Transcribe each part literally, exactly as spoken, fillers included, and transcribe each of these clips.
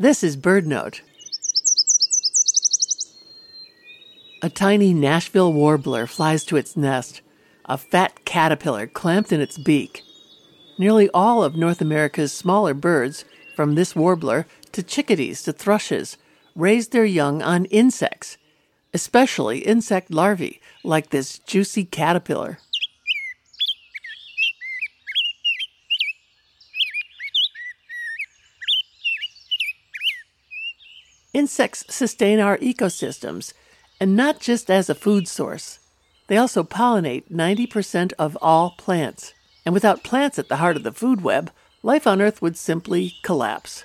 This is BirdNote. A tiny Nashville warbler flies to its nest, a fat caterpillar clamped in its beak. Nearly all of North America's smaller birds, from this warbler to chickadees to thrushes, raise their young on insects, especially insect larvae like this juicy caterpillar. Insects sustain our ecosystems, and not just as a food source. They also pollinate ninety percent of all plants. And without plants at the heart of the food web, life on Earth would simply collapse.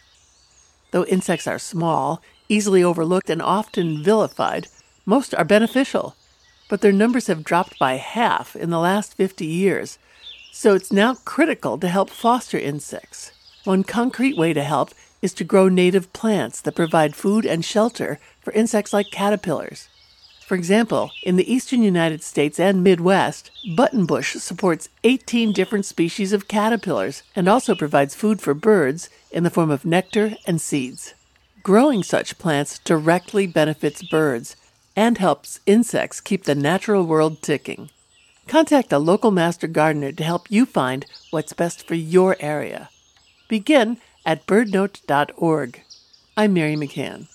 Though insects are small, easily overlooked, and often vilified, most are beneficial. But their numbers have dropped by half in the last fifty years, so it's now critical to help foster insects. One concrete way to help is to grow native plants that provide food and shelter for insects like caterpillars. For example, in the eastern United States and Midwest, buttonbush supports eighteen different species of caterpillars and also provides food for birds in the form of nectar and seeds. Growing such plants directly benefits birds and helps insects keep the natural world ticking. Contact a local master gardener to help you find what's best for your area. Begin at bird note dot org. I'm Mary McCann.